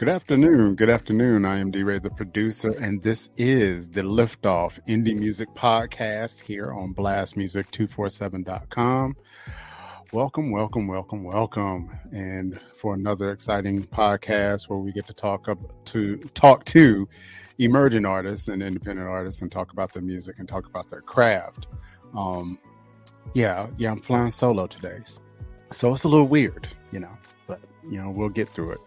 Good afternoon. Good afternoon. I am D-Ray, the producer, and this is the Liftoff Indie Music Podcast here on BlastMusic247.com. Welcome, welcome, welcome, welcome. And for another exciting podcast where we get to talk to emerging artists and independent artists and talk about their music and talk about their craft. I'm flying solo today. So it's a little weird, but we'll get through it.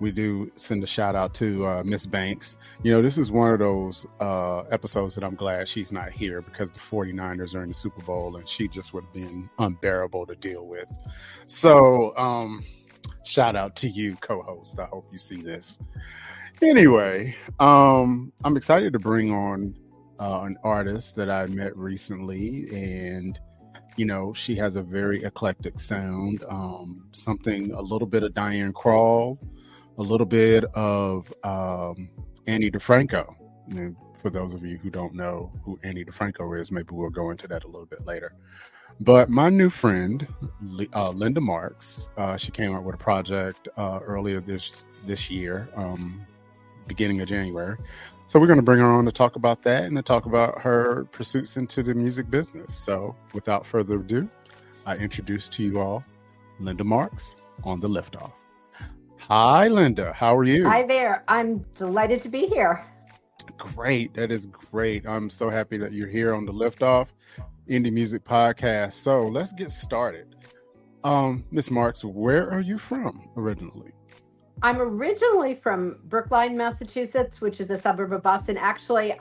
We do send a shout out to Miss Banks. This is one of those episodes that I'm glad she's not here because the 49ers are in the Super Bowl and she just would have been unbearable to deal with. So shout out to you, co-host. I hope you see this. Anyway, I'm excited to bring on an artist that I met recently, and she has a very eclectic sound, something a little bit of Diane Krall, a little bit of Ani DiFranco. For those of you who don't know who Ani DiFranco is, maybe we'll go into that a little bit later. But my new friend, Linda Marks, she came up with a project earlier this year, beginning of January. So we're going to bring her on to talk about that and to talk about her pursuits into the music business. So without further ado, I introduce to you all Linda Marks on The Liftoff. Hi, Linda. How are you? Hi there. I'm delighted to be here. Great. That is great. I'm so happy that you're here on The Liftoff Indie Music Podcast. So let's get started. Ms. Marks, where are you from originally? I'm originally from Brookline, Massachusetts, which is a suburb of Boston. Actually,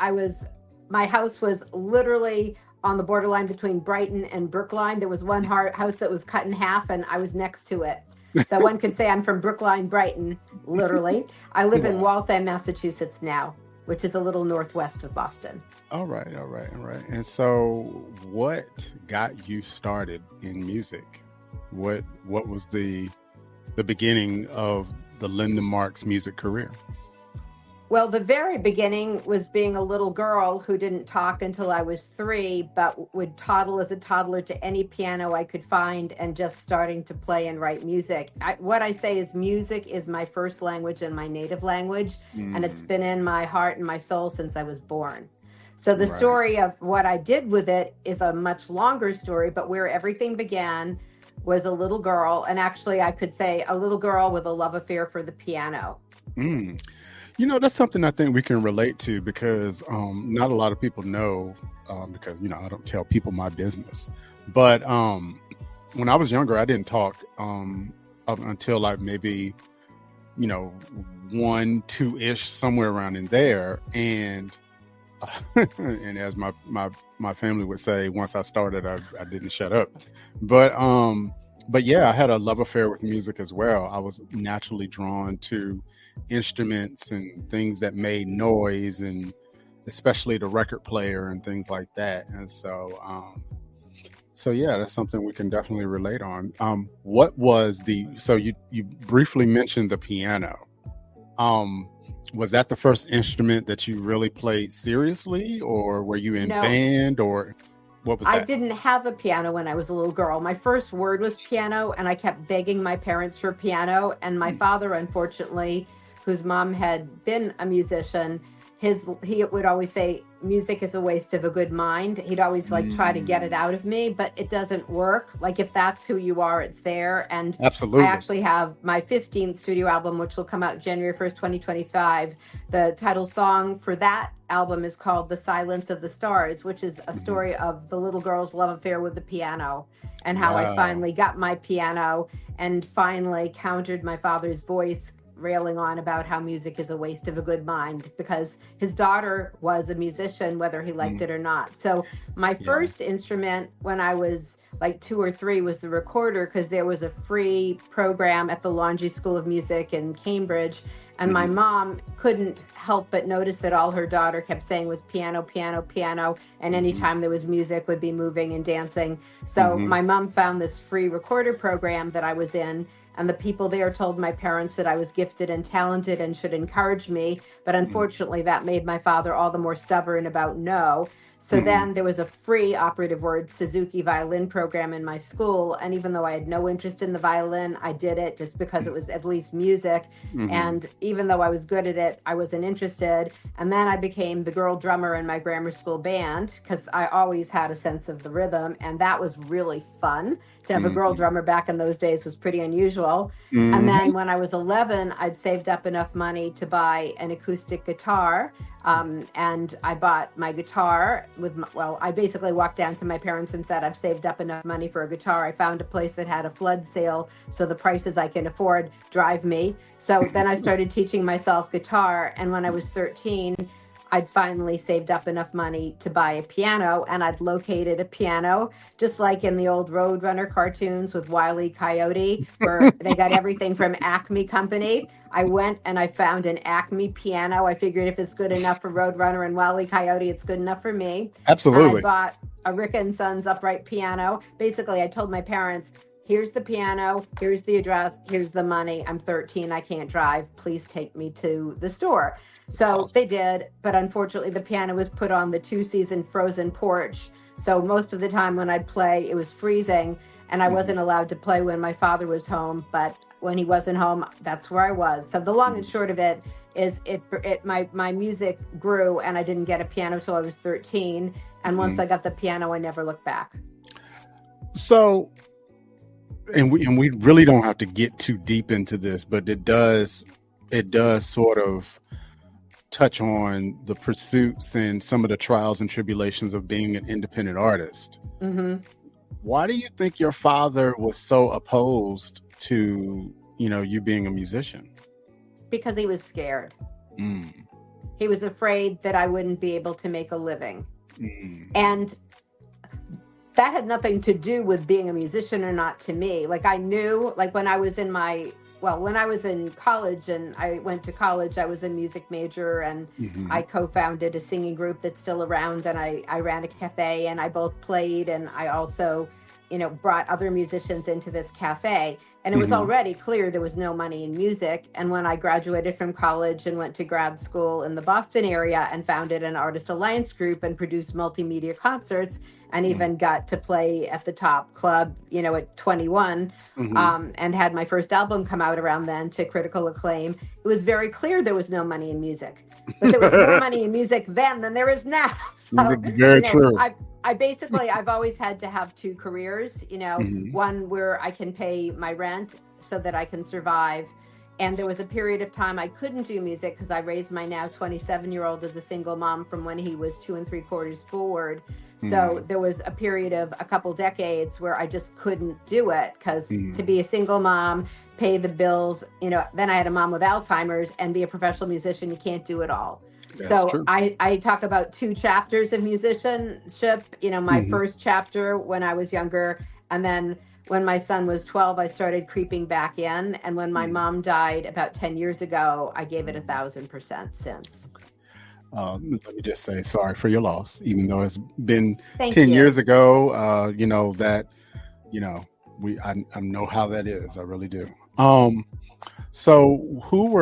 my house was literally on the borderline between Brighton and Brookline. There was one house that was cut in half, and I was next to it. So one could say I'm from Brookline, Brighton, literally. I live in Waltham, Massachusetts now, which is a little northwest of Boston. All right. And so what got you started in music? What was the beginning of the Linda Marks music career? Well, the very beginning was being a little girl who didn't talk until I was 3, but would toddle as a toddler to any piano I could find and just starting to play and write music. What I say is music is my first language and my native language, and it's been in my heart and my soul since I was born. So the story of what I did with it is a much longer story, but where everything began was a little girl, and actually I could say a little girl with a love affair for the piano. That's something I think we can relate to because not a lot of people know because, I don't tell people my business. But when I was younger, I didn't talk up until like maybe, 1, 2-ish, somewhere around in there. And as my family would say, once I started, I didn't shut up. But yeah, I had a love affair with music as well. I was naturally drawn to instruments and things that made noise, and especially the record player and things like that. And so, that's something we can definitely relate on. You briefly mentioned the piano. Was that the first instrument that you really played seriously, or were you in band, or... I didn't have a piano when I was a little girl. My first word was piano, and I kept begging my parents for piano. And my father, unfortunately, whose mom had been a musician, he would always say, music is a waste of a good mind. He'd always try to get it out of me, but it doesn't work. If that's who you are, it's there. And absolutely. I actually have my 15th studio album, which will come out January 1st, 2025. The title song for that album is called The Silence of the Stars, which is a story of the little girl's love affair with the piano and how I finally got my piano and finally countered my father's voice railing on about how music is a waste of a good mind, because his daughter was a musician, whether he liked it or not. So my first instrument when I was 2 or 3 was the recorder, because there was a free program at the Longy School of Music in Cambridge. And my mom couldn't help but notice that all her daughter kept saying was piano, piano, piano. And anytime there was music would be moving and dancing. So my mom found this free recorder program that I was in. And the people there told my parents that I was gifted and talented and should encourage me. But unfortunately, that made my father all the more stubborn about no. So then there was a free operative word Suzuki violin program in my school. And even though I had no interest in the violin, I did it just because it was at least music. Mm-hmm. And even though I was good at it, I wasn't interested. And then I became the girl drummer in my grammar school band because I always had a sense of the rhythm. And that was really fun. To have a girl drummer back in those days was pretty unusual. Mm-hmm. And then when I was 11, I'd saved up enough money to buy an acoustic guitar. And I bought my guitar with, I basically walked down to my parents and said, I've saved up enough money for a guitar. I found a place that had a flood sale. So the prices I can afford drive me. So then I started teaching myself guitar. And when I was 13, I'd finally saved up enough money to buy a piano, and I'd located a piano, just like in the old Roadrunner cartoons with Wile E. Coyote, where they got everything from Acme Company. I went and I found an Acme piano. I figured if it's good enough for Roadrunner and Wile E. Coyote, it's good enough for me. Absolutely. And I bought a Rick & Sons upright piano. Basically, I told my parents, here's the piano, here's the address, here's the money. I'm 13, I can't drive. Please take me to the store. So they did, but unfortunately the piano was put on the 2-season frozen porch. So most of the time when I'd play, it was freezing, and I wasn't allowed to play when my father was home, but when he wasn't home, that's where I was. So the long and short of it is my music grew, and I didn't get a piano till I was 13. And once I got the piano, I never looked back. So, and we really don't have to get too deep into this, but it does sort of touch on the pursuits and some of the trials and tribulations of being an independent artist. Mm-hmm. Why do you think your father was so opposed to, you being a musician? Because he was scared. Mm. He was afraid that I wouldn't be able to make a living. Mm. And that had nothing to do with being a musician or not to me. Like I knew, like when I was in college, I was a music major, and I co-founded a singing group that's still around, and I ran a cafe, and I both played, and I also, brought other musicians into this cafe. And it was already clear there was no money in music. And when I graduated from college and went to grad school in the Boston area and founded an Artist Alliance group and produced multimedia concerts, and even got to play at the top club, at 21, and had my first album come out around then to critical acclaim. It was very clear there was no money in music, but there was more money in music then than there is now. So, very true. I've always had to have two careers, one where I can pay my rent so that I can survive. And there was a period of time I couldn't do music because I raised my now 27-year-old as a single mom from when he was 2 3/4 forward. So there was a period of a couple decades where I just couldn't do it because to be a single mom, pay the bills, then I had a mom with Alzheimer's, and be a professional musician, you can't do it all. That's true. I talk about 2 chapters of musicianship, my first chapter when I was younger, and then when my son was 12, I started creeping back in. And when my mom died about 10 years ago, I gave it 1,000% since. Let me just say sorry for your loss, even though it's been 10 years ago. I know how that is. I really do. So who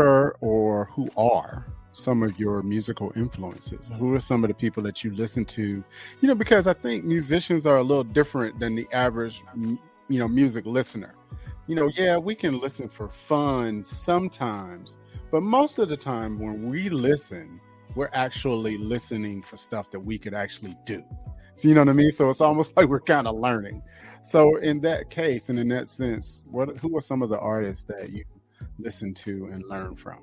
are some of your musical influences? Who are some of the people that you listen to? Because I think musicians are a little different than the average music listener. We can listen for fun sometimes, but most of the time when we listen, we're actually listening for stuff that we could actually do. So you know what I mean? So it's almost like we're kind of learning. So in that case, and in that sense, who are some of the artists that you listen to and learn from?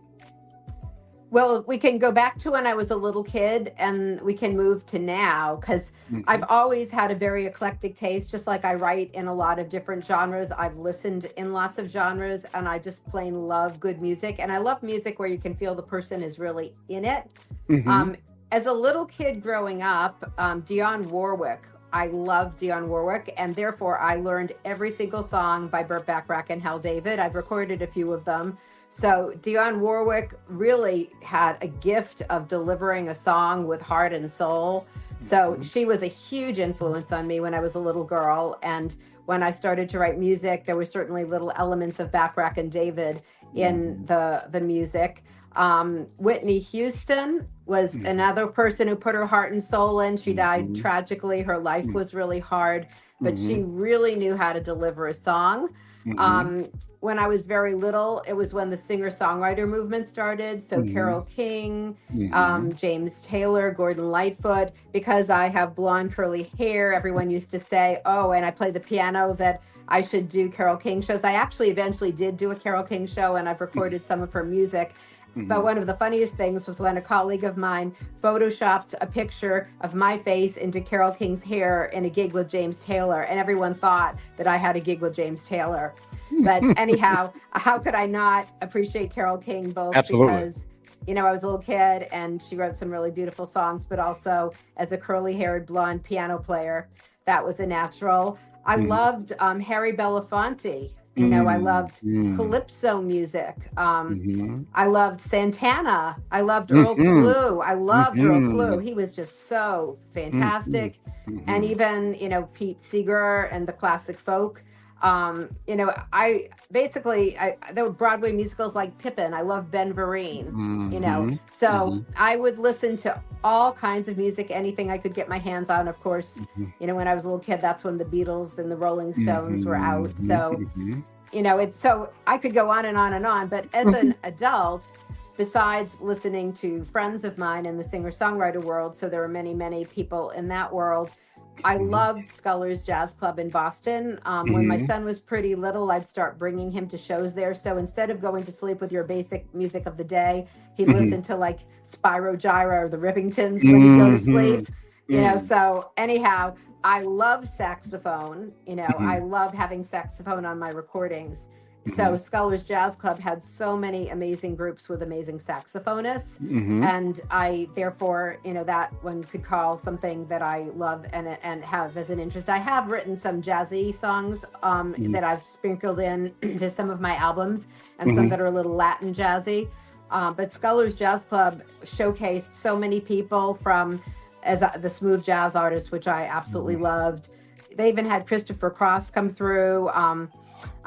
Well, we can go back to when I was a little kid, and we can move to now, because I've always had a very eclectic taste, just like I write in a lot of different genres. I've listened in lots of genres, and I just plain love good music. And I love music where you can feel the person is really in it. As a little kid growing up, Dionne Warwick, I loved Dionne Warwick, and therefore I learned every single song by Burt Bacharach and Hal David. I've recorded a few of them. So Dionne Warwick really had a gift of delivering a song with heart and soul. So she was a huge influence on me when I was a little girl. And when I started to write music, there were certainly little elements of Bacharach and David in the music. Whitney Houston was another person who put her heart and soul in. She died tragically. Her life was really hard, but she really knew how to deliver a song. When I was very little, it was when the singer-songwriter movement started. So Carole King, James Taylor, Gordon Lightfoot. Because I have blonde curly hair, everyone used to say, oh, and I play the piano, that I should do Carole King shows. I actually eventually did do a Carole King show, and I've recorded some of her music. But one of the funniest things was when a colleague of mine photoshopped a picture of my face into Carole King's hair in a gig with James Taylor, and everyone thought that I had a gig with James Taylor. But anyhow, how could I not appreciate Carole King, both because, you know, I was a little kid and she wrote some really beautiful songs, but also as a curly-haired blonde piano player, that was a natural. I loved Harry Belafonte. You know, I loved calypso music. I loved Santana. I loved Earl Clue. I loved Earl Clue. He was just so fantastic. And even, you know, Pete Seeger and the classic folk. You know, I basically, there were Broadway musicals like Pippin. I love Ben Vereen, you know. So I would listen to all kinds of music, anything I could get my hands on. Of course, you know, when I was a little kid, that's when the Beatles and the Rolling Stones were out. So, you know, it's so I could go on and on and on. But as an adult, besides listening to friends of mine in the singer-songwriter world, so there were many, many people in that world, I loved Scullers Jazz Club in Boston. When my son was pretty little, I'd start bringing him to shows there. So instead of going to sleep with your basic music of the day, he'd listen to like Spyro Gyra or the Rippingtons when he'd go to sleep. You know, so anyhow, I love saxophone. You know, I love having saxophone on my recordings. So Scullers Jazz Club had so many amazing groups with amazing saxophonists. And I, therefore, you know, that one could call something that I love and have as an interest. I have written some jazzy songs that I've sprinkled in to some of my albums and some that are a little Latin jazzy. But Scullers Jazz Club showcased so many people from the smooth jazz artists, which I absolutely loved. They even had Christopher Cross come through.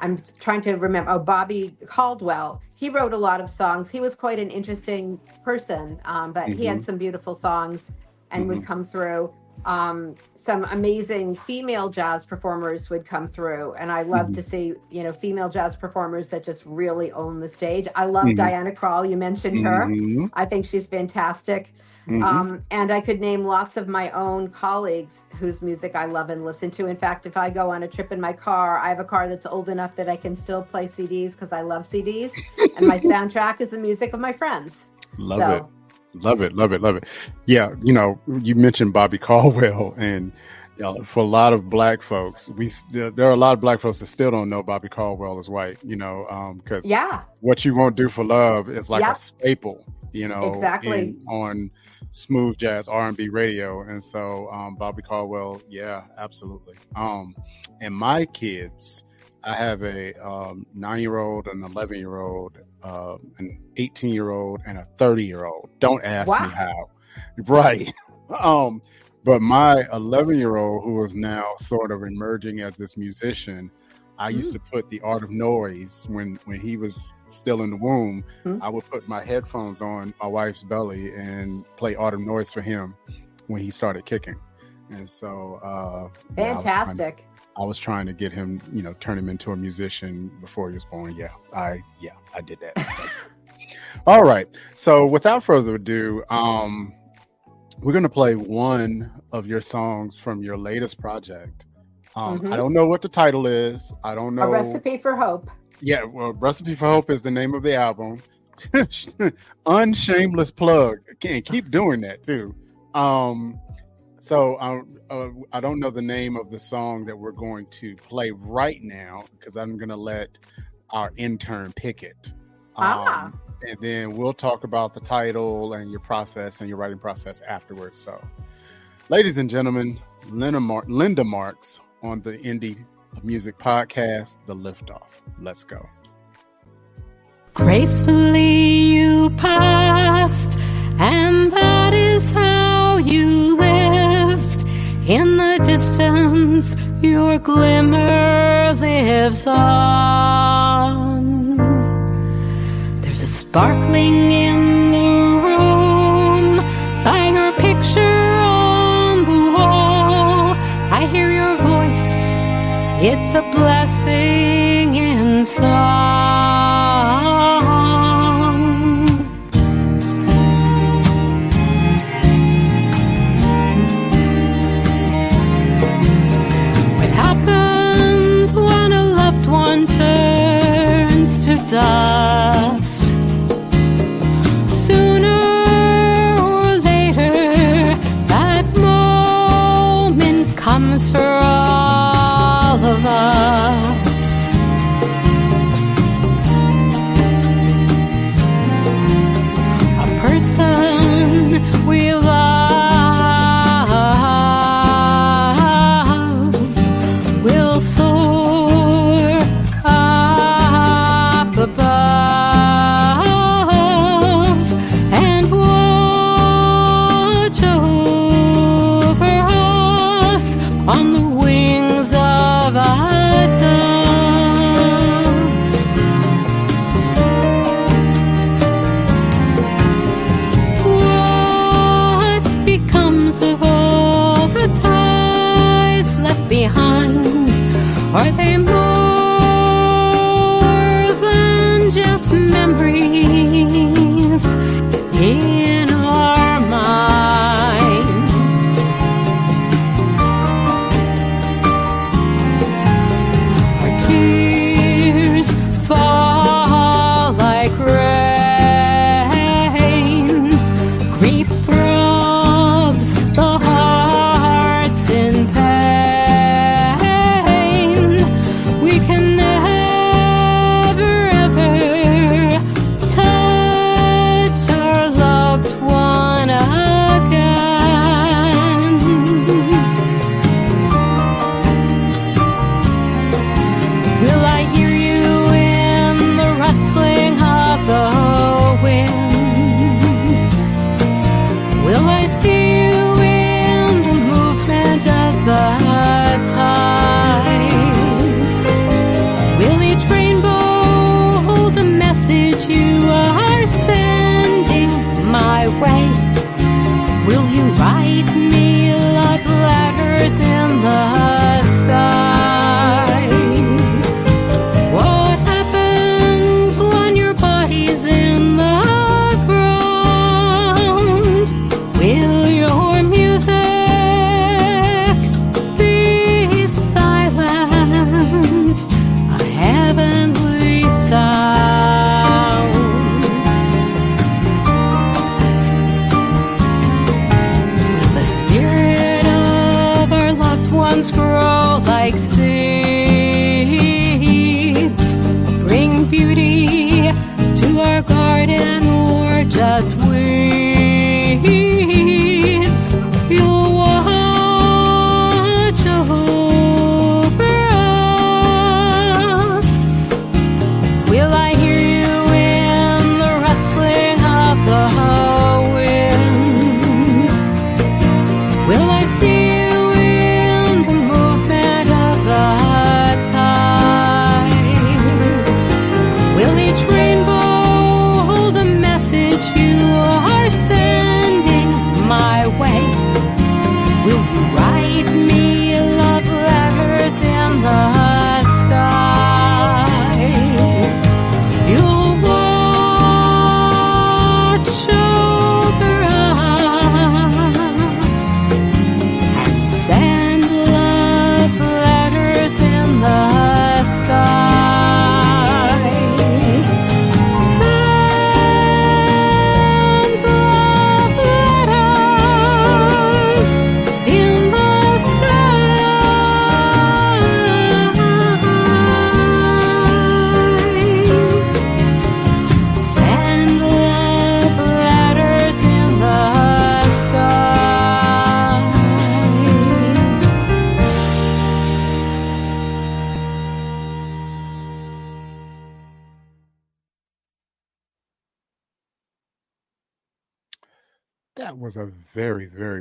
I'm trying to remember. Oh, Bobby Caldwell. He wrote a lot of songs. He was quite an interesting person, but he had some beautiful songs and would come through. Some amazing female jazz performers would come through, and I love to see, you know, female jazz performers that just really own the stage. I love Diane Krall. You mentioned her. I think she's fantastic. And I could name lots of my own colleagues whose music I love and listen to. In fact, if I go on a trip in my car, I have a car that's old enough that I can still play CDs because I love CDs. And my soundtrack is the music of my friends. Love it. Yeah. You know, you mentioned Bobby Caldwell, and for a lot of black folks, there are a lot of black folks that still don't know Bobby Caldwell is white, you know, because What You Won't Do for Love is like a staple, you know, on smooth jazz R&B radio. And so Bobby Caldwell, yeah, absolutely. And my kids, I have a 9-year-old, an 11-year-old, an 18-year-old, and a 30-year-old. Don't ask me how. Right. But my 11-year-old, who is now sort of emerging as this musician, I used to put the Art of Noise when he was still in the womb. I would put my headphones on my wife's belly and play Art of Noise for him when he started kicking. And so... fantastic. I was trying to get him, you know, turn him into a musician before he was born. I did that. All right. So without further ado, we're going to play one of your songs from your latest project. I don't know what the title is. I don't know. A Recipe for Hope. Yeah. Well, Recipe for Hope is the name of the album. Unshameless plug. Can't keep doing that too. So I don't know the name of the song that we're going to play right now because I'm going to let our intern pick it. And then we'll talk about the title and your process and your writing process afterwards. So, ladies and gentlemen, Linda Marks on the Indie Music Podcast, The Liftoff. Let's go. Gracefully you passed, and that is how you lived. In the distance, your glimmer lives on. sparkling in the room, by her picture on the wall. I hear your voice, it's a blessing in song. What happens when a loved one turns to dust? For all of us, a person we love will soar up above and watch over us on the wings of a dove. What becomes of all the ties left behind? Are they more than just memories in our minds?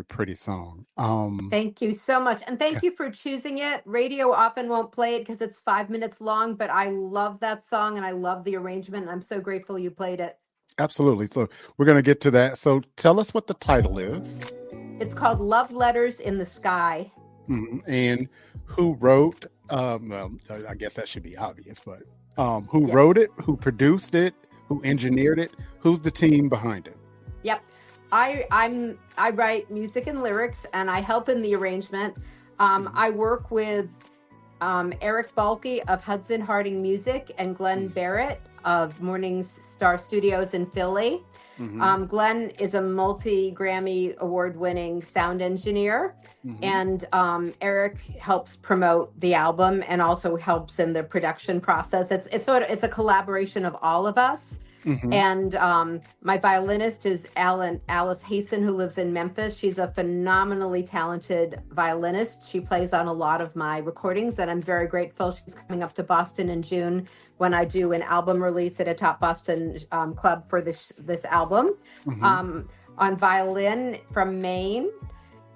Pretty song. Thank you so much, and thank you for choosing it. Radio often won't play it because it's 5 minutes long, but I love that song and I love the arrangement. I'm so grateful you played it. Absolutely. So we're going to get to that. So tell us what the title is. It's called Love Letters in the Sky. Mm-hmm. And who wrote, I guess that should be obvious, but who wrote it, who produced it, who engineered it, who's the team behind it? Yep. I write music and lyrics, and I help in the arrangement. I work with Eric Balke of Hudson Harding Music and Glenn Barrett of Morning Star Studios in Philly. Mm-hmm. Glenn is a multi-Grammy award-winning sound engineer, and Eric helps promote the album and also helps in the production process. It's a collaboration of all of us. Mm-hmm. And my violinist is Alice Hayson, who lives in Memphis. She's a phenomenally talented violinist. She plays on a lot of my recordings, and I'm very grateful. She's coming up to Boston in June when I do an album release at a top Boston club for this album. Mm-hmm. On violin from Maine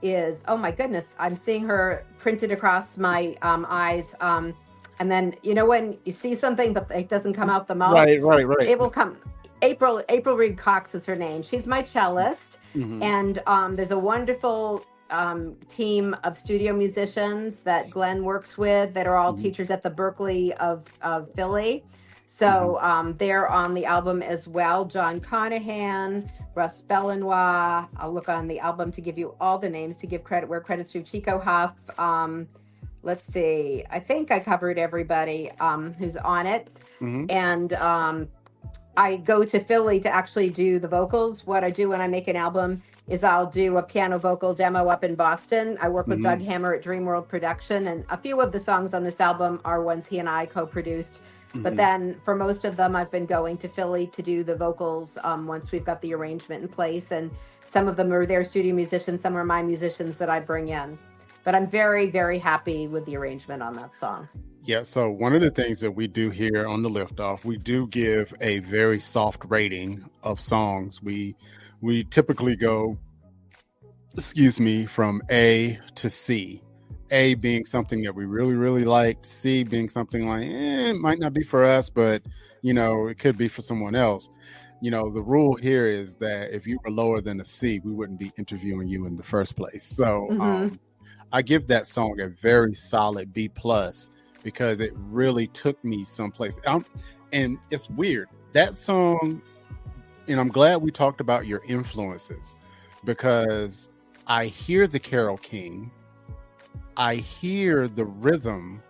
is, oh my goodness, I'm seeing her printed across my eyes. And then, you know, when you see something, but it doesn't come out the mouth. Right. It will come. April Reed Cox is her name. She's my cellist. Mm-hmm. And there's a wonderful team of studio musicians that Glenn works with that are all teachers at the Berkeley of Philly. So they're on the album as well. John Conahan, Russ Belinois. I'll look on the album to give you all the names, to give credit where credit's due. Chico Huff. Let's see. I think I covered everybody who's on it. Mm-hmm. And I go to Philly to actually do the vocals. What I do when I make an album is I'll do a piano vocal demo up in Boston. I work with Doug Hammer at Dreamworld Production. And a few of the songs on this album are ones he and I co-produced. Mm-hmm. But then for most of them, I've been going to Philly to do the vocals once we've got the arrangement in place. And some of them are their studio musicians. Some are my musicians that I bring in. But I'm very, very happy with the arrangement on that song. Yeah, so one of the things that we do here on the Liftoff, we do give a very soft rating of songs. We typically go, from A to C. A being something that we really, really liked. C being something like, it might not be for us, but, you know, it could be for someone else. You know, the rule here is that if you were lower than a C, we wouldn't be interviewing you in the first place. So, I give that song a very solid B plus because it really took me someplace. And it's weird, that song, and I'm glad we talked about your influences, because I hear the Carole King, I hear the rhythm.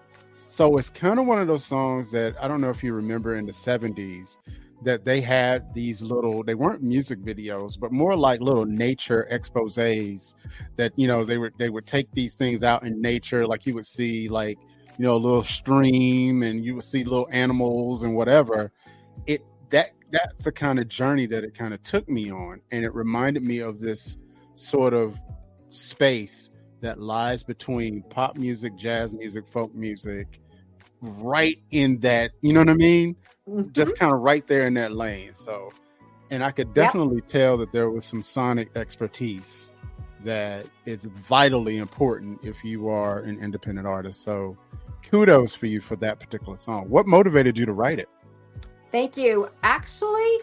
So it's kind of one of those songs that I don't know if you remember in the 70s that they had these little, they weren't music videos, but more like little nature exposés that, you know, they would take these things out in nature. Like you would see like, you know, a little stream and you would see little animals and whatever. That's the kind of journey that it kind of took me on. And it reminded me of this sort of space that lies between pop music, jazz music, folk music, right in that, you know what I mean? Just kind of right there in that lane. So, and I could definitely tell that there was some sonic expertise that is vitally important if you are an independent artist. So kudos for you for that particular song. What motivated you to write it? Thank you. Actually,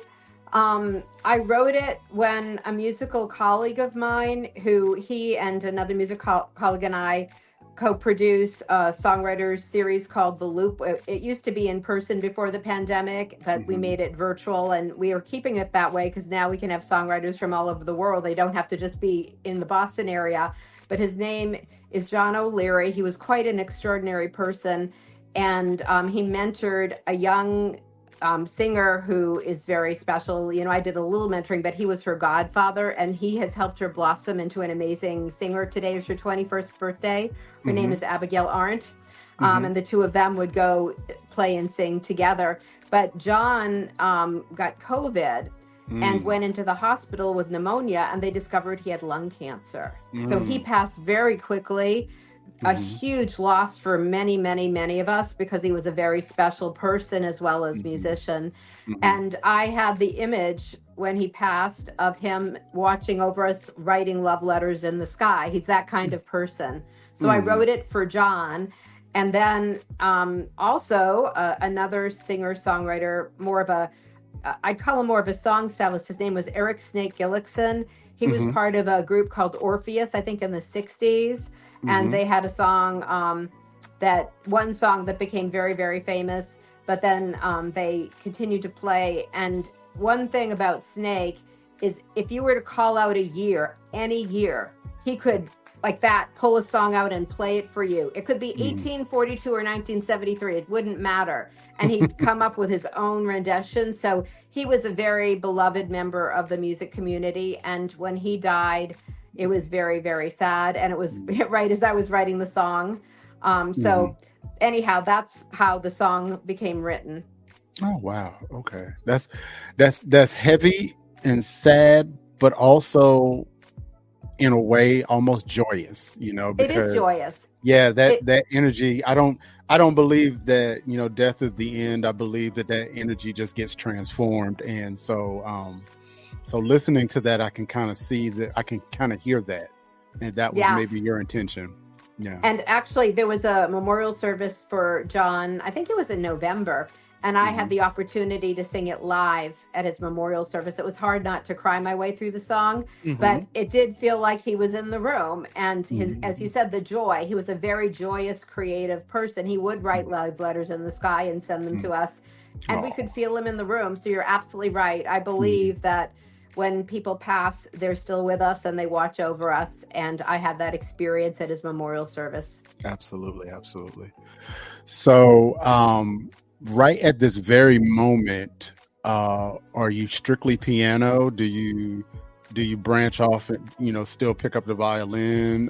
I wrote it when a musical colleague of mine, who he and another musical colleague and I co-produce a songwriters series called The Loop. It used to be in person before the pandemic, but we made it virtual, and we are keeping it that way because now we can have songwriters from all over the world. They don't have to just be in the Boston area. But his name is John O'Leary. He was quite an extraordinary person, and he mentored a young singer who is very special. You know, I did a little mentoring, but he was her godfather, and he has helped her blossom into an amazing singer. Today is her 21st birthday. Her name is Abigail Arndt. And the two of them would go play and sing together. But John got COVID and went into the hospital with pneumonia, and they discovered he had lung cancer. So he passed very quickly. A huge loss for many, many, many of us, because he was a very special person as well as musician. And I had the image when he passed of him watching over us, writing love letters in the sky. He's that kind of person. So I wrote it for John. And then also another singer-songwriter, more of a I'd call him more of a song stylist. His name was Eric Snake Gillickson. He was part of a group called Orpheus, I think in the 60s. And they had a song, that became very, very famous, but then they continued to play. And one thing about Snake is if you were to call out a year, any year, he could like that, pull a song out and play it for you. It could be 1842 or 1973. It wouldn't matter. And he'd come up with his own rendition. So he was a very beloved member of the music community. And when he died, it was very, very sad. And it was right as I was writing the song. Anyhow, that's how the song became written. Oh, wow. Okay. That's heavy and sad, but also in a way almost joyous, you know, because it is joyous. Yeah, that energy. I don't believe that, you know, death is the end. I believe that energy just gets transformed. And so so listening to that, I can kind of see that, I can kind of hear that. And that was maybe your intention. Yeah. And actually there was a memorial service for John, I think it was in November. And I had the opportunity to sing it live at his memorial service. It was hard not to cry my way through the song, but it did feel like he was in the room. And his, as you said, the joy, he was a very joyous, creative person. He would write Love Letters in the Sky and send them to us. And we could feel him in the room. So you're absolutely right. I believe that when people pass, they're still with us and they watch over us. And I had that experience at his memorial service. Absolutely. Absolutely. So, right at this very moment, are you strictly piano? Do you branch off and, you know, still pick up the violin?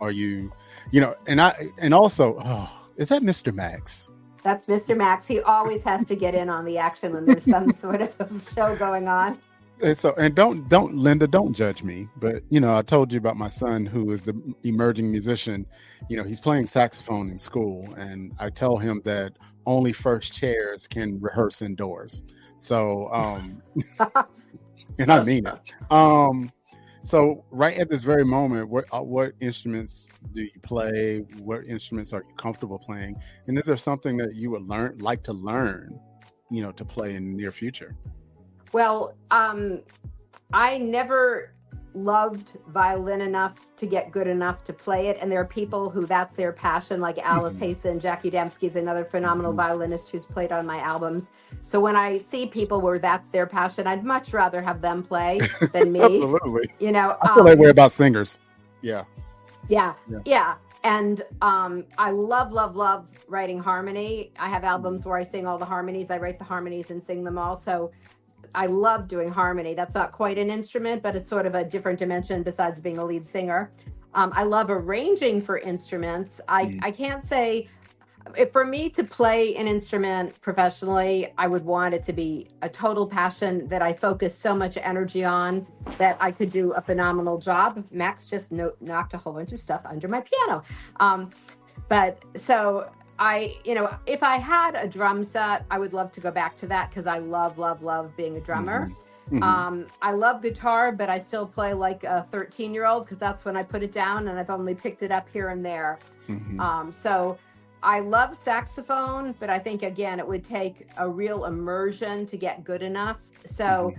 Are you, you know, is that Mr. Max? That's Mr. Max. He always has to get in on the action when there's some sort of show going on. And so, and don't Linda, don't judge me, but you know, I told you about my son who is the emerging musician. You know, he's playing saxophone in school, and I tell him that only first chairs can rehearse indoors. So, and I mean it. So right at this very moment, what instruments do you play? What instruments are you comfortable playing? And is there something that you would learn, you know, to play in the near future? Well, I never loved violin enough to get good enough to play it. And there are people who that's their passion, like Alice Hayson. Jackie Dembski is another phenomenal violinist who's played on my albums. So when I see people where that's their passion, I'd much rather have them play than me. Absolutely. You know, I feel that way about singers. Yeah. Yeah. Yeah. Yeah. And I love writing harmony. I have albums where I sing all the harmonies. I write the harmonies and sing them all. So I love doing harmony. That's not quite an instrument, but it's sort of a different dimension besides being a lead singer. I love arranging for instruments. I can't say, for me to play an instrument professionally, I would want it to be a total passion that I focus so much energy on that I could do a phenomenal job. Max just knocked a whole bunch of stuff under my piano. If I had a drum set, I would love to go back to that because I love being a drummer. Mm-hmm. I love guitar, but I still play like a 13-year-old because that's when I put it down and I've only picked it up here and there. Mm-hmm. So I love saxophone, but I think, again, it would take a real immersion to get good enough. So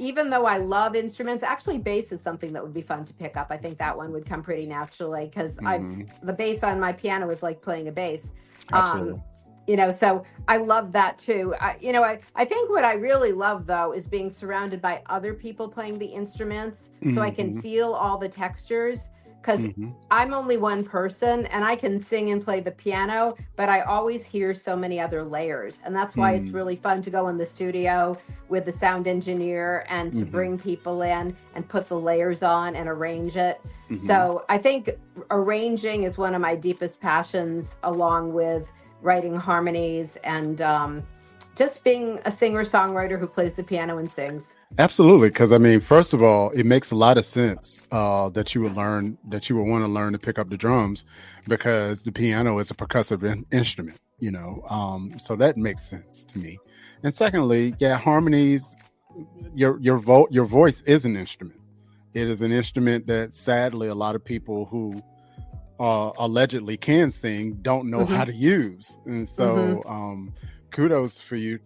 even though I love instruments, actually bass is something that would be fun to pick up. I think that one would come pretty naturally because the bass on my piano is like playing a bass. Absolutely. You know, so I love that too. I think what I really love though is being surrounded by other people playing the instruments so I can feel all the textures because I'm only one person and I can sing and play the piano, but I always hear so many other layers. And that's why it's really fun to go in the studio with the sound engineer and to bring people in and put the layers on and arrange it. So I think arranging is one of my deepest passions, along with writing harmonies and just being a singer-songwriter who plays the piano and sings. Absolutely. Because, I mean, first of all, it makes a lot of sense that you would want to learn to pick up the drums because the piano is a percussive instrument, you know. So that makes sense to me. And secondly, harmonies, your voice is an instrument. It is an instrument that sadly a lot of people who allegedly can sing don't know how to use. And so kudos for you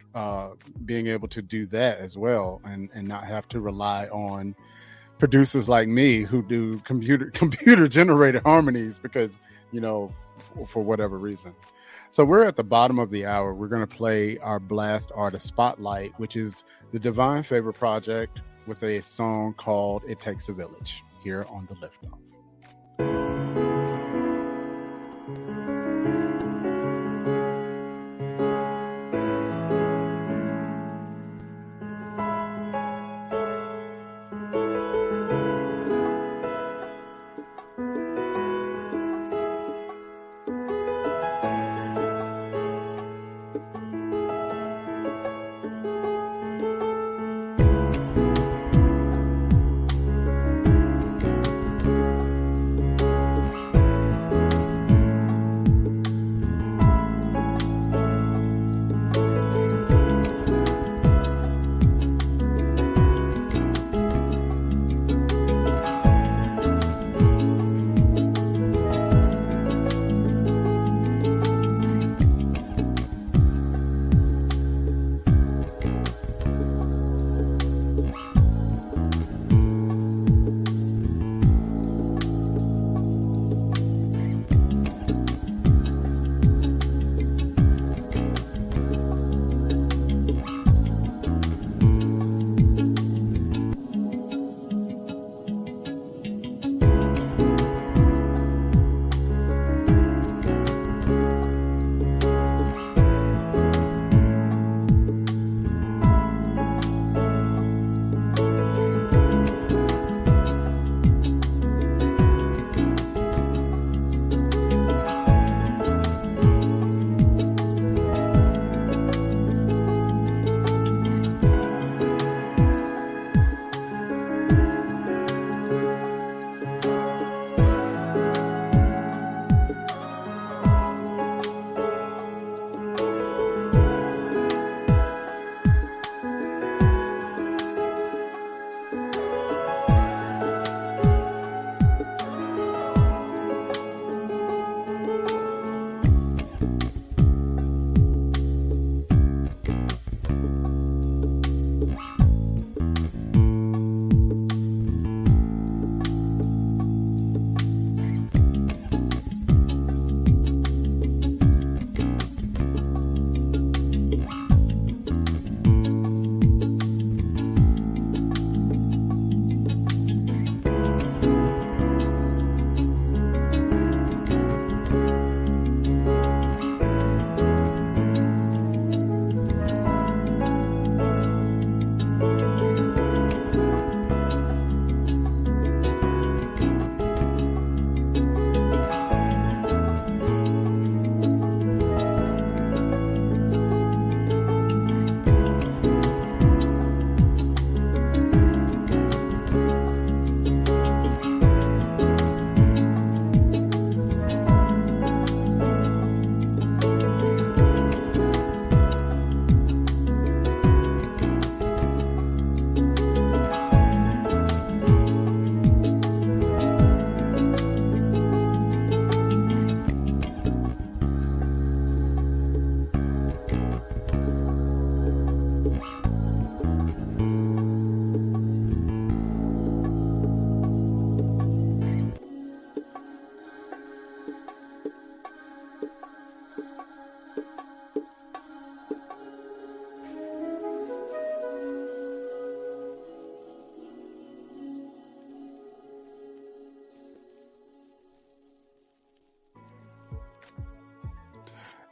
being able to do that as well, and not have to rely on producers like me who do computer generated harmonies because, you know, for whatever reason. So we're at the bottom of the hour. We're going to play our Blast Artist Spotlight, which is the Divine Favor Project with a song called It Takes a Village here on The Liftoff.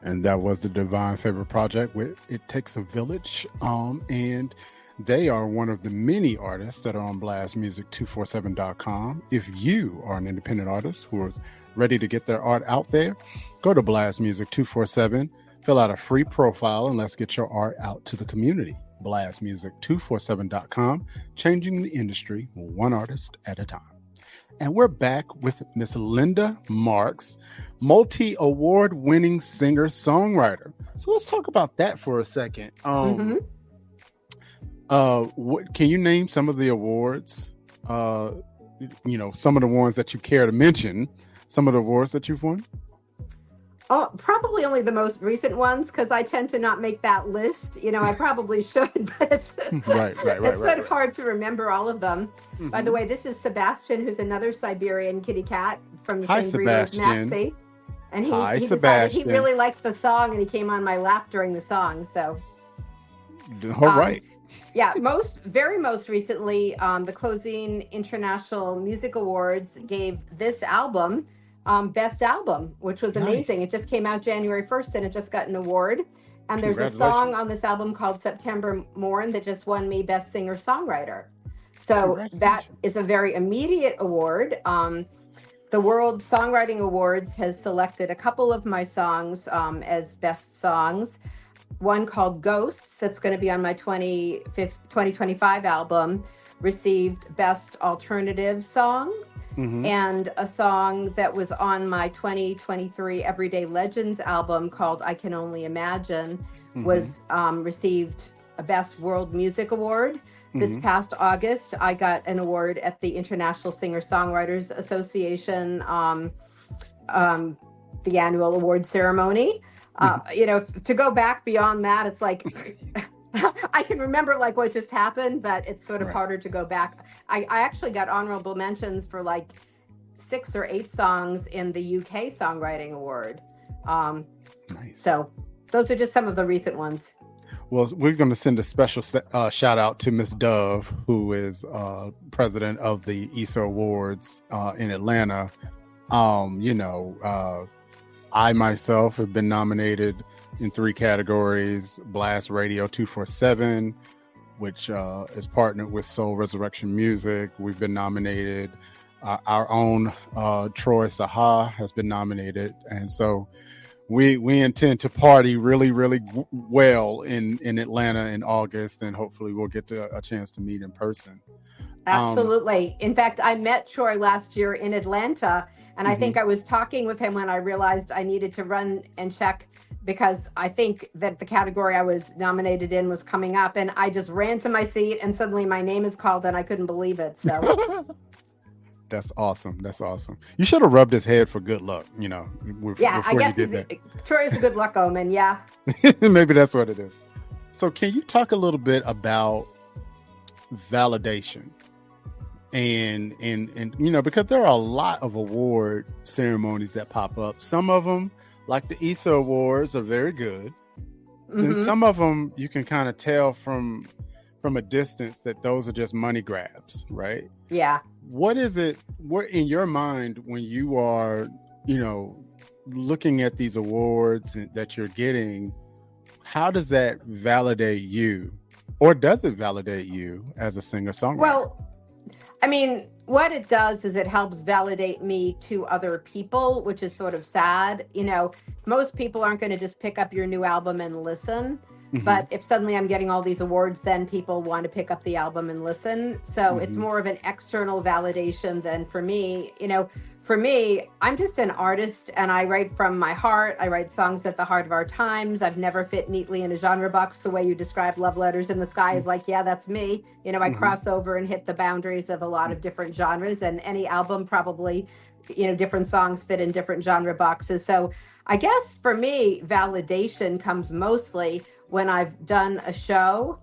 And that was the Divine Favor Project with It Takes a Village. And they are one of the many artists that are on BlastMusic247.com. If you are an independent artist who is ready to get their art out there, go to BlastMusic247, fill out a free profile, and let's get your art out to the community. BlastMusic247.com, changing the industry one artist at a time. And we're back with Miss Linda Marks, multi-award winning singer-songwriter. So let's talk about that for a second. What can you name some of the awards, some of the ones that you care to mention, some of the awards that you've won? Oh, probably only the most recent ones, because I tend to not make that list. You know, I probably should, but it's hard to remember all of them. Mm-hmm. By the way, this is Sebastian, who's another Siberian kitty cat from the same breed as Maxie. And he decided he really liked the song, and he came on my lap during the song. So, all right. Yeah, most recently, the closing International Music Awards gave this album Best Album, which was amazing. Nice. It just came out January 1st, and it just got an award. And there's a song on this album called September Morn that just won me Best Singer-Songwriter. So that is a very immediate award. The World Songwriting Awards has selected a couple of my songs as best songs. One called Ghosts, that's going to be on my 2025 album, received Best Alternative Song. Mm-hmm. And a song that was on my 2023 Everyday Legends album called I Can Only Imagine was received a Best World Music Award. This past August, I got an award at the International Singer-Songwriters Association, the annual award ceremony. You know, to go back beyond that, it's like I can remember like what just happened, but it's sort of harder to go back. I actually got honorable mentions for like 6 or 8 songs in the UK Songwriting Award. Nice. So those are just some of the recent ones. Well, we're going to send a special shout out to Miss Dove, who is president of the ESA Awards in Atlanta. I myself have been nominated in 3 categories: Blast Radio 247, which is partnered with Soul Resurrection Music. We've been nominated. Our own Troy Saha has been nominated, and so we intend to party really, really well in Atlanta in August, and hopefully we'll get to a chance to meet in person. Absolutely. In fact, I met Troy last year in Atlanta, and I think I was talking with him when I realized I needed to run and check, because I think that the category I was nominated in was coming up, and I just ran to my seat, and suddenly my name is called, and I couldn't believe it. So. That's awesome. You should have rubbed his head for good luck, you know. I guess you did that. Troy's a good luck omen, yeah. Maybe that's what it is. So can you talk a little bit about validation? And you know, because there are a lot of award ceremonies that pop up. Some of them, like the ESA Awards, are very good. And some of them you can kind of tell from a distance that those are just money grabs, right? Yeah. What is it, what in your mind when you are, you know, looking at these awards that you're getting, how does that validate you, or does it validate you as a singer-songwriter? Well, I mean, what it does is it helps validate me to other people, which is sort of sad. You know, most people aren't going to just pick up your new album and listen. But if suddenly I'm getting all these awards, then people want to pick up the album and listen. So it's more of an external validation than for me. You know, for me, I'm just an artist, and I write from my heart. I write songs at the heart of our times. I've never fit neatly in a genre box. The way you describe Love Letters in the Sky is like, yeah, that's me. You know, I cross over and hit the boundaries of a lot of different genres, and any album probably, you know, different songs fit in different genre boxes. So I guess for me, validation comes mostly when I've done a show,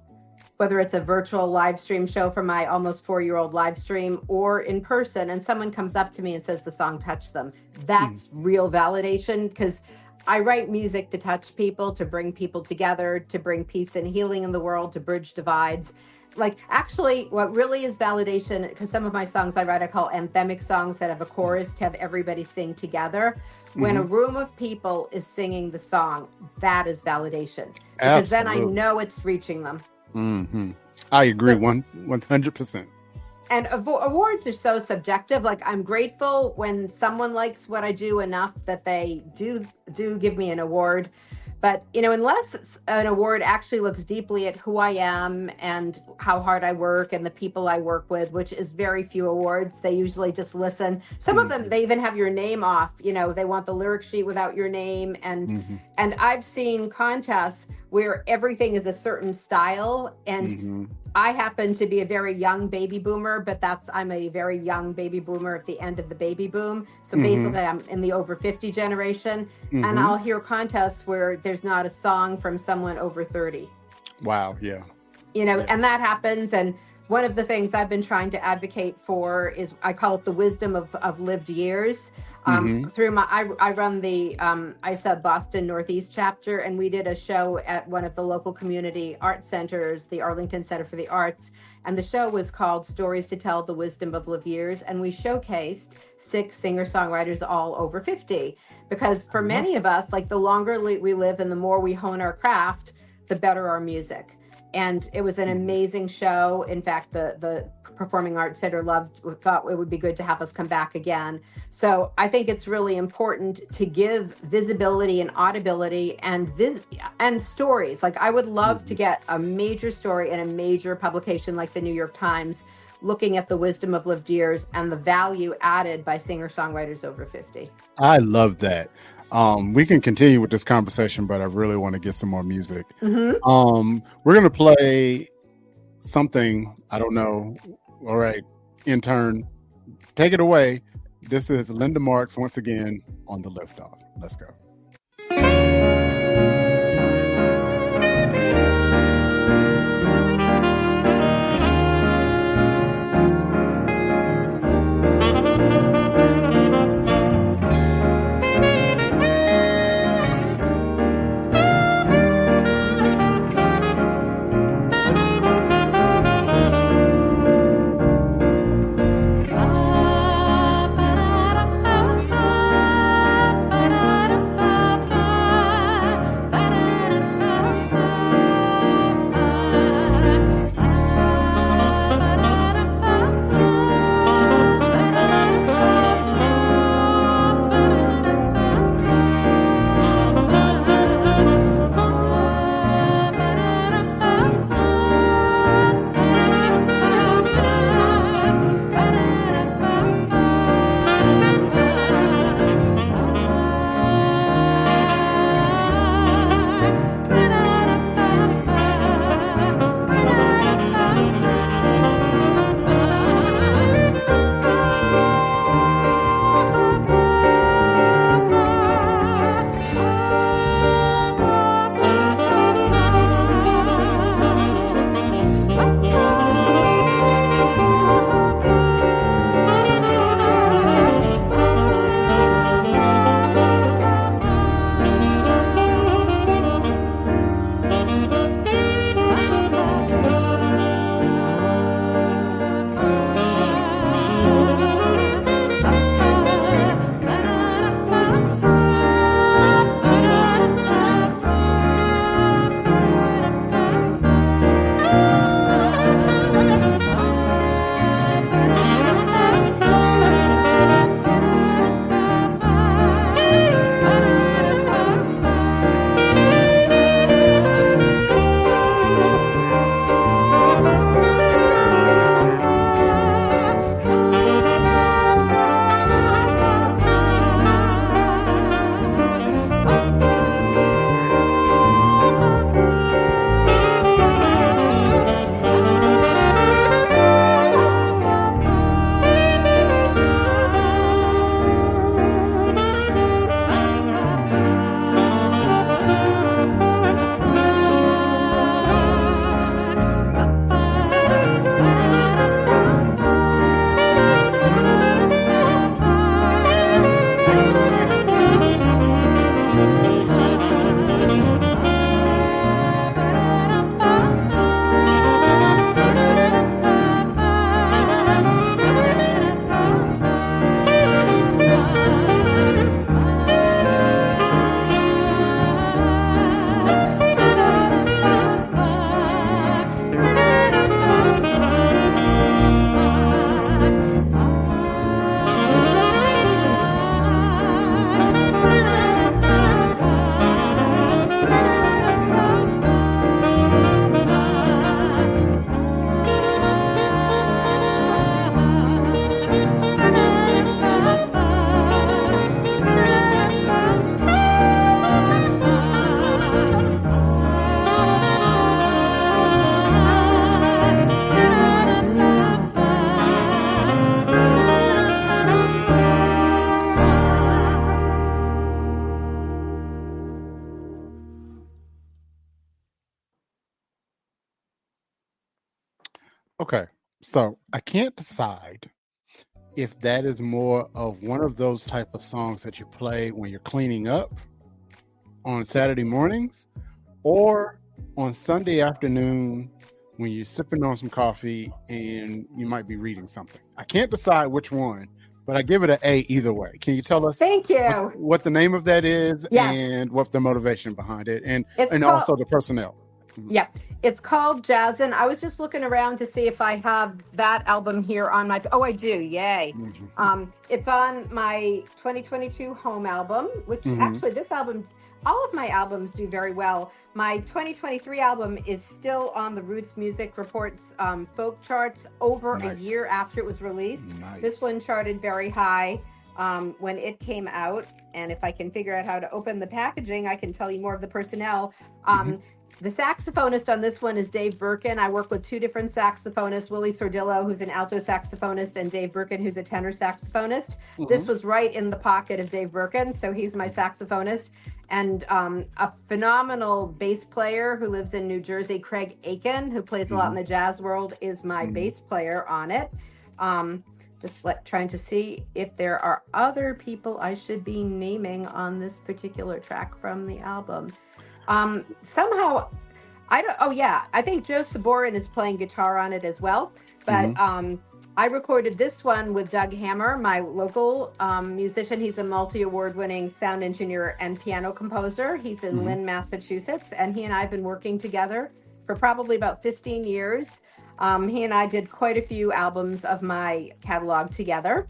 whether it's a virtual live stream show for my almost 4-year-old live stream or in person, and someone comes up to me and says the song touched them. That's real validation, because I write music to touch people, to bring people together, to bring peace and healing in the world, to bridge divides. Like, actually, what really is validation, because some of my songs I write, I call anthemic songs that have a chorus to have everybody sing together. When a room of people is singing the song, that is validation. Because then I know it's reaching them. I agree 100%. And awards are so subjective. Like, I'm grateful when someone likes what I do enough that they do give me an award. But, you know, unless an award actually looks deeply at who I am and how hard I work and the people I work with, which is very few awards, they usually just listen. Some of them, they even have your name off. You know, they want the lyric sheet without your name. And I've seen contests where everything is a certain style. And I happen to be a very young baby boomer, but I'm a very young baby boomer at the end of the baby boom. So basically I'm in the over 50 generation and I'll hear contests where there's not a song from someone over 30. Wow. Yeah. You know, and that happens. And one of the things I've been trying to advocate for is, I call it the wisdom of lived years. Through my, I run the, I sub Boston Northeast chapter, and we did a show at one of the local community art centers, the Arlington Center for the Arts. And the show was called Stories to Tell the Wisdom of Lived Years. And we showcased 6 singer-songwriters all over 50, because for many of us, like, the longer we live and the more we hone our craft, the better our music. And it was an amazing show. In fact, the Performing Arts Center thought it would be good to have us come back again. So I think it's really important to give visibility and audibility and stories. Like, I would love to get a major story in a major publication like the New York Times, looking at the wisdom of lived years and the value added by singer-songwriters over 50. I love that. We can continue with this conversation, but I really want to get some more music. We're going to play something. I don't know. All right, intern, take it away. This is Linda Marks once again on The Liftoff. Let's go. So I can't decide if that is more of one of those type of songs that you play when you're cleaning up on Saturday mornings or on Sunday afternoon when you're sipping on some coffee and you might be reading something. I can't decide which one, but I give it an A either way. Can you tell us what the name of that is and what the motivation behind it and also the personnel? Yeah, it's called Jazzin'. I was just looking around to see if I have that album here on my... Oh, I do. Yay. Mm-hmm. It's on my 2022 home album, which actually this album... All of my albums do very well. My 2023 album is still on the Roots Music Report's folk charts over a year after it was released. This one charted very high when it came out. And if I can figure out how to open the packaging, I can tell you more of the personnel. The saxophonist on this one is Dave Bircken. I work with two different saxophonists, Willie Sordillo, who's an alto saxophonist, and Dave Bircken, who's a tenor saxophonist. This was right in the pocket of Dave Bircken, so he's my saxophonist. And a phenomenal bass player who lives in New Jersey, Craig Aiken, who plays a lot in the jazz world, is my bass player on it. Trying to see if there are other people I should be naming on this particular track from the album. I think Joe Saborin is playing guitar on it as well. But I recorded this one with Doug Hammer, my local musician. He's a multi-award-winning sound engineer and piano composer. He's in Lynn, Massachusetts, and he and I have been working together for probably about 15 years. He and I did quite a few albums of my catalog together.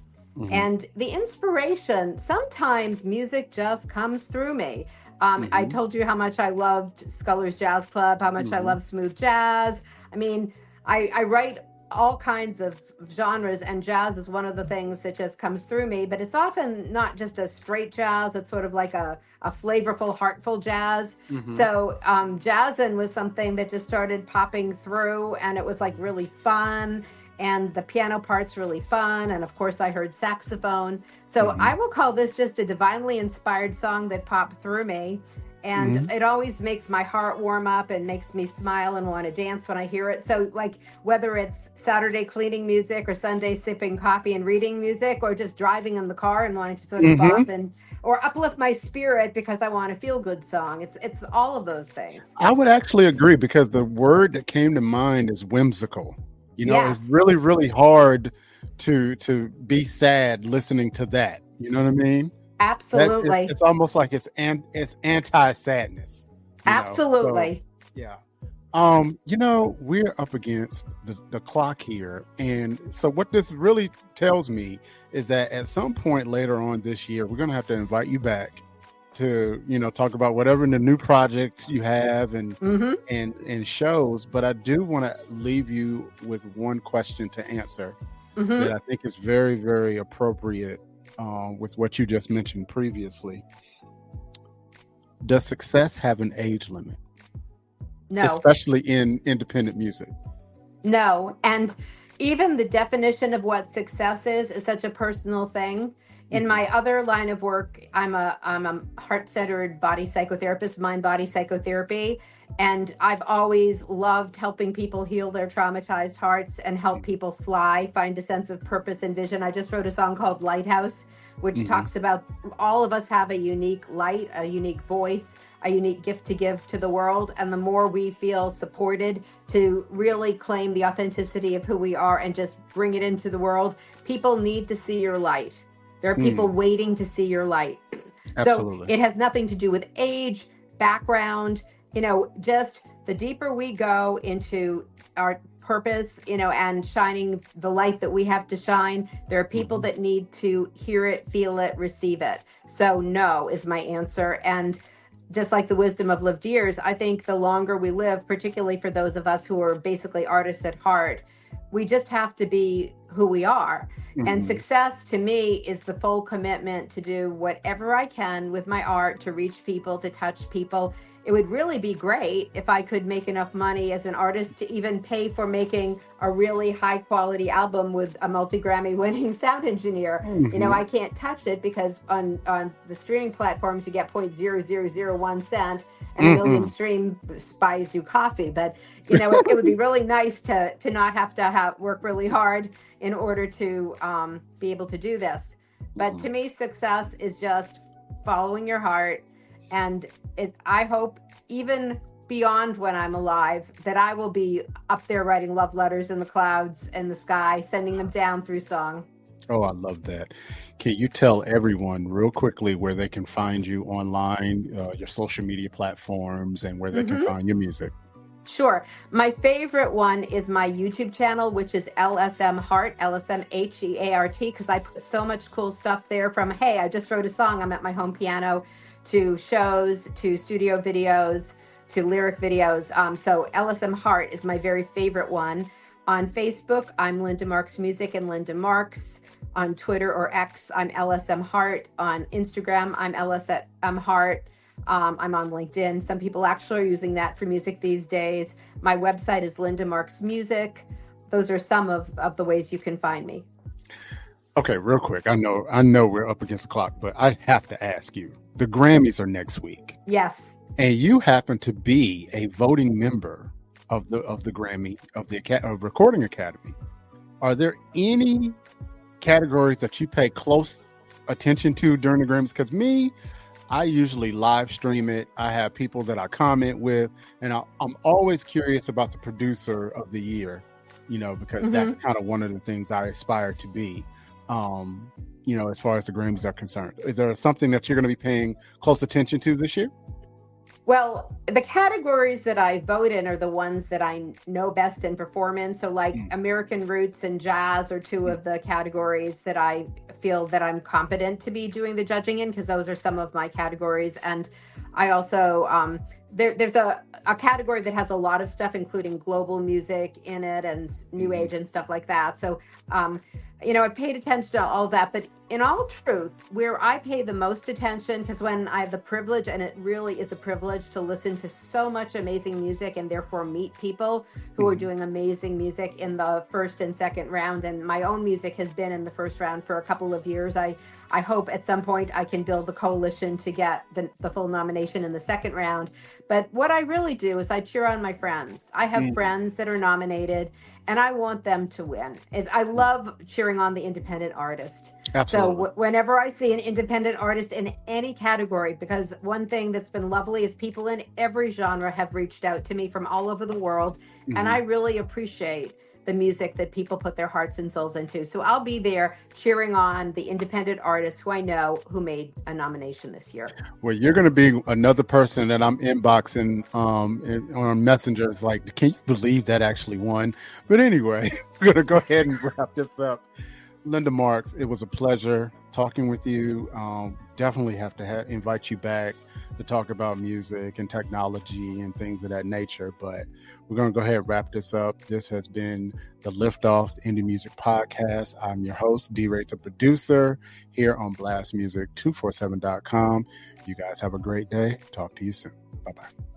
And the inspiration, sometimes music just comes through me. I told you how much I loved Scullers Jazz Club, how much I love smooth jazz. I mean, I write all kinds of genres, and jazz is one of the things that just comes through me, but it's often not just a straight jazz. It's sort of like a flavorful, heartful jazz. So Jazzin' was something that just started popping through, and it was like really fun, and the piano part's really fun, and of course I heard saxophone. So I will call this just a divinely inspired song that popped through me, and it always makes my heart warm up and makes me smile and want to dance when I hear it. So like whether it's Saturday cleaning music or Sunday sipping coffee and reading music or just driving in the car and wanting to sort of bump and or uplift my spirit because I want a feel good song. It's all of those things. I would actually agree because the word that came to mind is whimsical. You know, it's really, really hard to be sad listening to that. You know what I mean? Absolutely. It's almost like it's anti-sadness. Absolutely. So, yeah. You know, we're up against the clock here. And so what this really tells me is that at some point later on this year, we're going to have to invite you back to, you know, talk about whatever in the new projects you have and shows. But I do want to leave you with one question to answer that I think is very, very appropriate with what you just mentioned previously. Does success have an age limit? No. Especially in independent music. No. And even the definition of what success is such a personal thing. In my other line of work, I'm a heart-centered body psychotherapist, mind-body psychotherapy, and I've always loved helping people heal their traumatized hearts and help people fly, find a sense of purpose and vision. I just wrote a song called Lighthouse, which talks about all of us have a unique light, a unique voice, a unique gift to give to the world. And the more we feel supported to really claim the authenticity of who we are and just bring it into the world, people need to see your light. There are people waiting to see your light. Absolutely. So it has nothing to do with age, background, you know, just the deeper we go into our purpose, you know, and shining the light that we have to shine, there are people that need to hear it, feel it, receive it. So no is my answer. And just like the wisdom of lived years, I think the longer we live, particularly for those of us who are basically artists at heart, we just have to be who we are. And success to me is the full commitment to do whatever I can with my art to reach people, to touch people. it would really be great if I could make enough money as an artist to even pay for making a really high quality album with a multi-Grammy winning sound engineer. Mm-hmm. You know, I can't touch it because on the streaming platforms, you get 0.0001 cents and a million stream buys you coffee. But, you know, it would be really nice to not have to work really hard in order to be able to do this. But to me, success is just following your heart. And I hope even beyond when I'm alive that I will be up there writing love letters in the clouds and the sky, sending them down through song. Oh, I love that. Can you tell everyone real quickly where they can find you online, your social media platforms, and where they can find your music? Sure. My favorite one is my YouTube channel, which is LSM Heart, LSMHEART, because I put so much cool stuff there from, hey, I just wrote a song, I'm at my home piano, to shows, to studio videos, to lyric videos. So LSM Heart is my very favorite one. On Facebook, I'm Linda Marks Music and Linda Marks. On Twitter or X, I'm LSM Heart. On Instagram, I'm LSM Heart. I'm on LinkedIn. Some people actually are using that for music these days. My website is Linda Marks Music. Those are some of the ways you can find me. Okay, real quick. I know we're up against the clock, but I have to ask you. The Grammys are next week. Yes. And you happen to be a voting member of the Grammy, of Recording Academy. Are there any categories that you pay close attention to during the Grammys? Because me, I usually live stream it. I have people that I comment with, and I'm always curious about the producer of the year, you know, because that's kind of one of the things I aspire to be, you know, as far as the Grammys are concerned. Is there something that you're going to be paying close attention to this year? Well, the categories that I vote in are the ones that I know best and perform in. So like American Roots and Jazz are two of the categories that I feel that I'm competent to be doing the judging in, because those are some of my categories. And I also, there's a category that has a lot of stuff, including global music in it and new age and stuff like that. So, you know, I've paid attention to all that, but in all truth, where I pay the most attention, because when I have the privilege, and it really is a privilege to listen to so much amazing music and therefore meet people who are doing amazing music in the first and second round. And my own music has been in the first round for a couple of years. I hope at some point I can build the coalition to get the full nomination in the second round. But what I really do is I cheer on my friends. I have friends that are nominated, and I want them to win. I love cheering on the independent artist. Absolutely. So whenever I see an independent artist in any category, because one thing that's been lovely is people in every genre have reached out to me from all over the world. And I really appreciate the music that people put their hearts and souls into. So I'll be there cheering on the independent artists who I know who made a nomination this year. Well, you're going to be another person that I'm inboxing on Messenger. It's like, can you believe that actually won? But anyway, we're going to go ahead and wrap this up. Linda Marks, it was a pleasure talking with you. Definitely have to invite you back to talk about music and technology and things of that nature. But we're going to go ahead and wrap this up. This has been the Liftoff Indie Music Podcast. I'm your host, D-Ray, the producer, here on BlastMusic247.com. You guys have a great day. Talk to you soon. Bye-bye.